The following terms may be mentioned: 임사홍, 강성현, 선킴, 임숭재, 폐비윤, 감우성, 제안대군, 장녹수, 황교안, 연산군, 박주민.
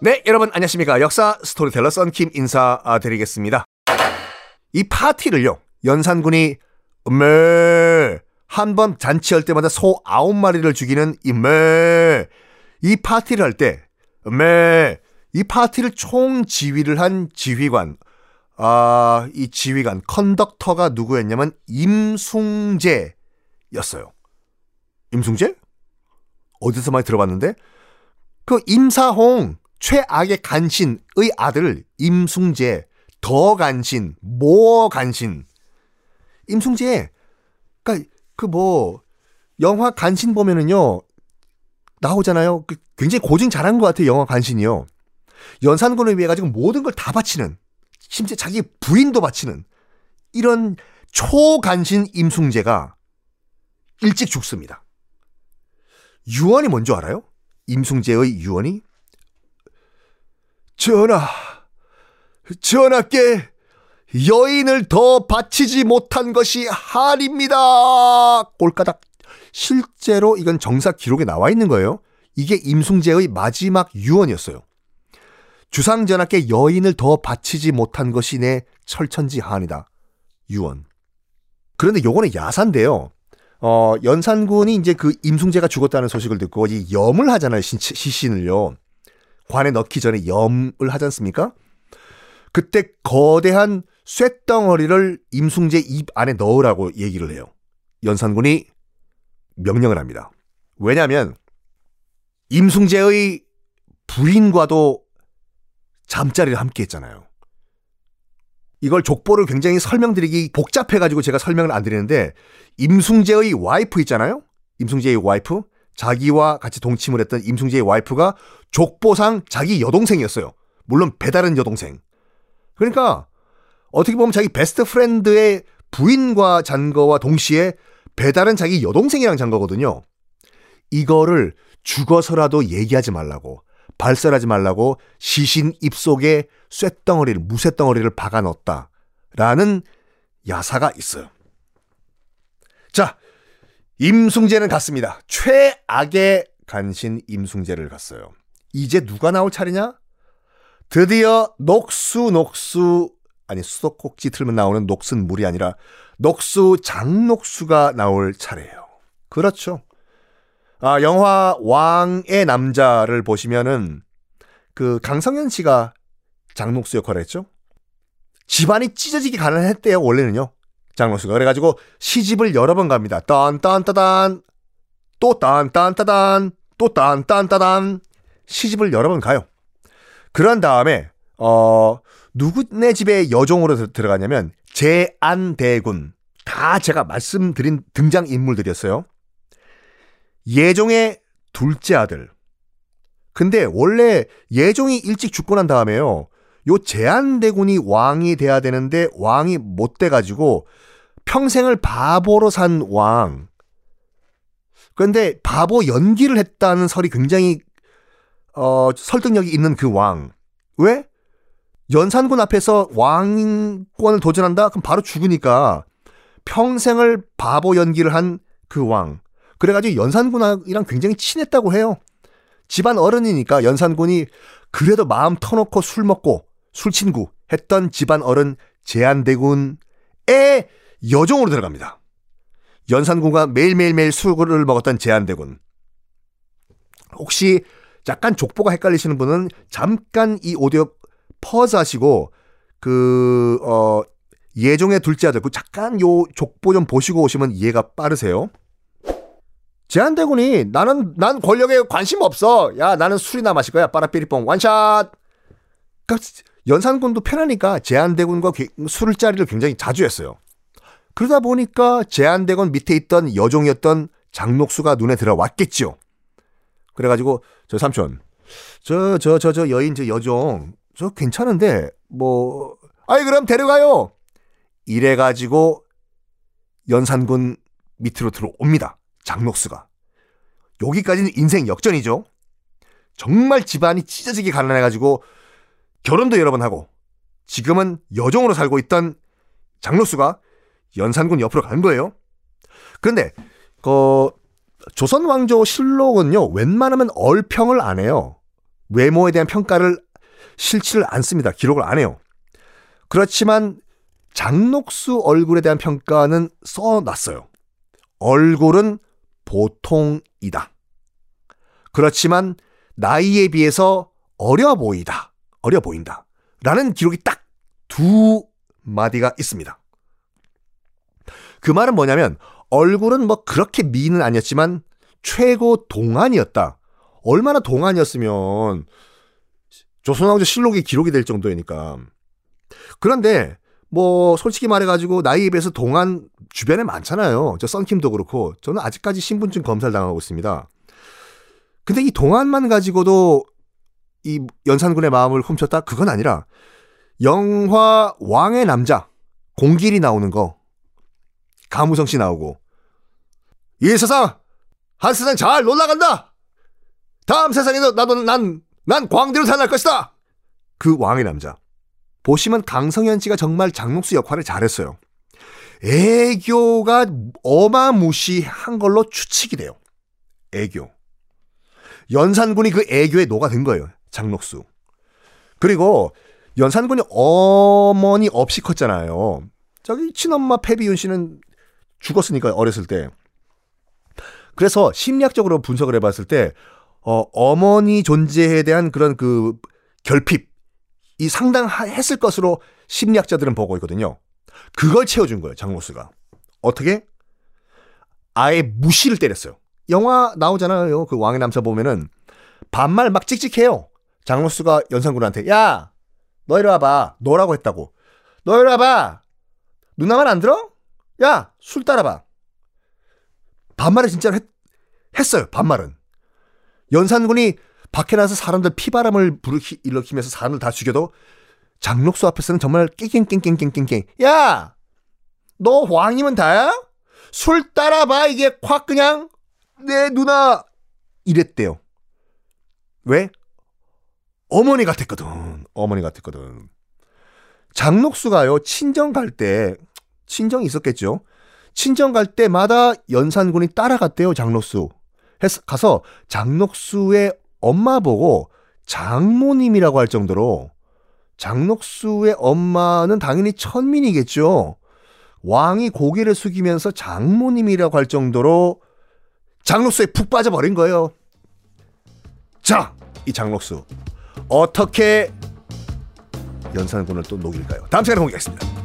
네, 여러분 안녕하십니까. 역사 스토리텔러 선킴 인사드리겠습니다. 이 파티를요, 연산군이 한 번 잔치할 때마다 소 9마리를 죽이는 이 파티를 할 때 이 파티를 총지휘를 한 지휘관, 이 지휘관 컨덕터가 누구였냐면 임숭재였어요. 임숭재? 어디서 많이 들어봤는데? 그 임사홍 최악의 간신의 아들 임숭재, 더 간신, 모 간신. 임숭재, 그러니까 그 뭐 영화 간신 보면은요 나오잖아요. 그 굉장히 고증 잘한 것 같아요. 영화 간신이요. 연산군을 위해 가지고 모든 걸 다 바치는, 심지어 자기 부인도 바치는 이런 초간신 임숭재가 일찍 죽습니다. 유언이 뭔지 알아요? 임숭재의 유언이, 전하께 여인을 더 바치지 못한 것이 한입니다. 꼴까닥. 실제로 이건 정사 기록에 나와 있는 거예요. 이게 임숭재의 마지막 유언이었어요. 주상전하께 여인을 더 바치지 못한 것이 내 철천지한이다. 유언. 그런데 요거는 야사인데요. 연산군이 이제 그 임숭재가 죽었다는 소식을 듣고 이 염을 하잖아요. 시신을요. 관에 넣기 전에 염을 하지 않습니까? 그때 거대한 쇳덩어리를 임숭재 입 안에 넣으라고 얘기를 해요. 연산군이 명령을 합니다. 왜냐하면 임숭재의 부인과도 잠자리를 함께 했잖아요. 이걸 족보를 굉장히 설명드리기 복잡해가지고 제가 설명을 안 드리는데, 임숭재의 와이프 있잖아요. 임숭재의 와이프, 자기와 같이 동침을 했던 임숭재의 와이프가 족보상 자기 여동생이었어요. 물론 배다른 여동생. 그러니까 어떻게 보면 자기 베스트 프렌드의 부인과 잔 거와 동시에 배다른 자기 여동생이랑 잔 거거든요. 이거를 죽어서라도 얘기하지 말라고, 발설하지 말라고 시신 입속에 쇳덩어리를, 무쇠덩어리를 박아 넣었다라는 야사가 있어요. 자, 임숭재는 갔습니다. 최악의 간신 임숭재를 갔어요. 이제 누가 나올 차례냐? 드디어 녹수, 아니 수도꼭지 틀면 나오는 녹슨 물이 아니라 장녹수가 나올 차례예요. 그렇죠. 영화 왕의 남자를 보시면은 그 강성현 씨가 장녹수 역할을 했죠. 집안이 찢어지기 가난했대요, 원래는요. 장녹수가. 그래가지고 시집을 여러 번 갑니다. 딴딴따단, 또 딴딴따단, 또 딴딴따단. 시집을 여러 번 가요. 그런 다음에 누구네 집에 여종으로 들어가냐면 제안대군. 다 제가 말씀드린 등장인물들이었어요. 예종의 둘째 아들. 근데 원래 예종이 일찍 죽고 난 다음에요, 요 제안대군이 왕이 돼야 되는데 왕이 못 돼가지고 평생을 바보로 산 왕. 그런데 바보 연기를 했다는 설이 굉장히 설득력이 있는 그 왕. 왜? 연산군 앞에서 왕권을 도전한다? 그럼 바로 죽으니까 평생을 바보 연기를 한 그 왕. 그래가지고 연산군이랑 굉장히 친했다고 해요. 집안 어른이니까 연산군이 그래도 마음 터놓고 술 먹고 술친구 했던 집안 어른 제안대군의 여종으로 들어갑니다. 연산군과 매일매일 술을 먹었던 제안대군. 혹시 약간 족보가 헷갈리시는 분은 잠깐 이 오디오 퍼즈하시고 그 예종의 둘째 아들, 그 잠깐 요 족보 좀 보시고 오시면 이해가 빠르세요. 제안대군이 난 권력에 관심 없어. 야, 나는 술이나 마실 거야. 빠라삐리뽕 완샷. 그러니까 연산군도 편하니까 제안대군과 술자리를 굉장히 자주 했어요. 그러다 보니까 제안대군 밑에 있던 여종이었던 장녹수가 눈에 들어왔겠지요. 그래가지고 저 삼촌, 저 여인, 저 여종, 저 괜찮은데 뭐, 아이 그럼 데려가요. 이래가지고 연산군 밑으로 들어옵니다. 장녹수가. 여기까지는 인생 역전이죠. 정말 집안이 찢어지게 가난해가지고 결혼도 여러 번 하고 지금은 여종으로 살고 있던 장녹수가 연산군 옆으로 간 거예요. 그런데 조선 왕조 실록은요, 웬만하면 얼평을 안 해요. 외모에 대한 평가를 실치를 안 씁니다. 기록을 안 해요. 그렇지만 장녹수 얼굴에 대한 평가는 써놨어요. 얼굴은 보통이다. 그렇지만 나이에 비해서 어려 보이다. 어려 보인다. 라는 기록이 딱 두 마디가 있습니다. 그 말은 뭐냐면 얼굴은 뭐 그렇게 미인은 아니었지만 최고 동안이었다. 얼마나 동안이었으면 조선왕조 실록에 기록이 될 정도이니까. 그런데 뭐 솔직히 말해가지고 나이에 비해서 동안 주변에 많잖아요. 저 선킴도 그렇고 저는 아직까지 신분증 검사를 당하고 있습니다. 근데 이 동안만 가지고도 이 연산군의 마음을 훔쳤다? 그건 아니라 영화 왕의 남자 공길이 나오는 거, 감우성 씨 나오고 이 세상 한 세상 잘 놀라간다. 다음 세상에도 난 광대로 태어날 것이다. 그 왕의 남자 보시면 강성현 씨가 정말 장녹수 역할을 잘했어요. 애교가 어마무시한 걸로 추측이 돼요. 애교. 연산군이 그 애교에 녹아든 거예요. 장녹수. 그리고 연산군이 어머니 없이 컸잖아요. 저기 친엄마 폐비윤 씨는 죽었으니까요. 어렸을 때. 그래서 심리학적으로 분석을 해봤을 때 어머니 존재에 대한 그런 그 결핍이 상당했을 것으로 심리학자들은 보고 있거든요. 그걸 채워준 거예요. 장녹수가. 어떻게? 아예 무시를 때렸어요. 영화 나오잖아요. 그 왕의 남자 보면은 반말 막 찍찍해요. 장녹수가 연산군한테 야! 너 이리 와봐. 너라고 했다고. 너 이리 와봐. 누나만 안 들어? 야! 술 따라봐. 반말을 진짜로 했어요. 반말은. 연산군이 밖에 나서 사람들 피바람을 일으키면서 사람들 다 죽여도 장녹수 앞에서는 정말 깽깽깽깽깽깽 야! 너 왕이면 다야? 술 따라봐. 이게 콱 그냥 내 누나 이랬대요. 왜? 어머니 같았거든. 어머니 같았거든. 장녹수가요. 친정 갈 때 친정이 있었겠죠. 친정 갈 때마다 연산군이 따라갔대요. 장녹수. 가서 장녹수의 엄마 보고 장모님이라고 할 정도로 장녹수의 엄마는 당연히 천민이겠죠. 왕이 고개를 숙이면서 장모님이라고 할 정도로 장녹수에 푹 빠져버린 거예요. 자, 이 장녹수 어떻게 연산군을 또 녹일까요? 다음 시간에 공개하겠습니다.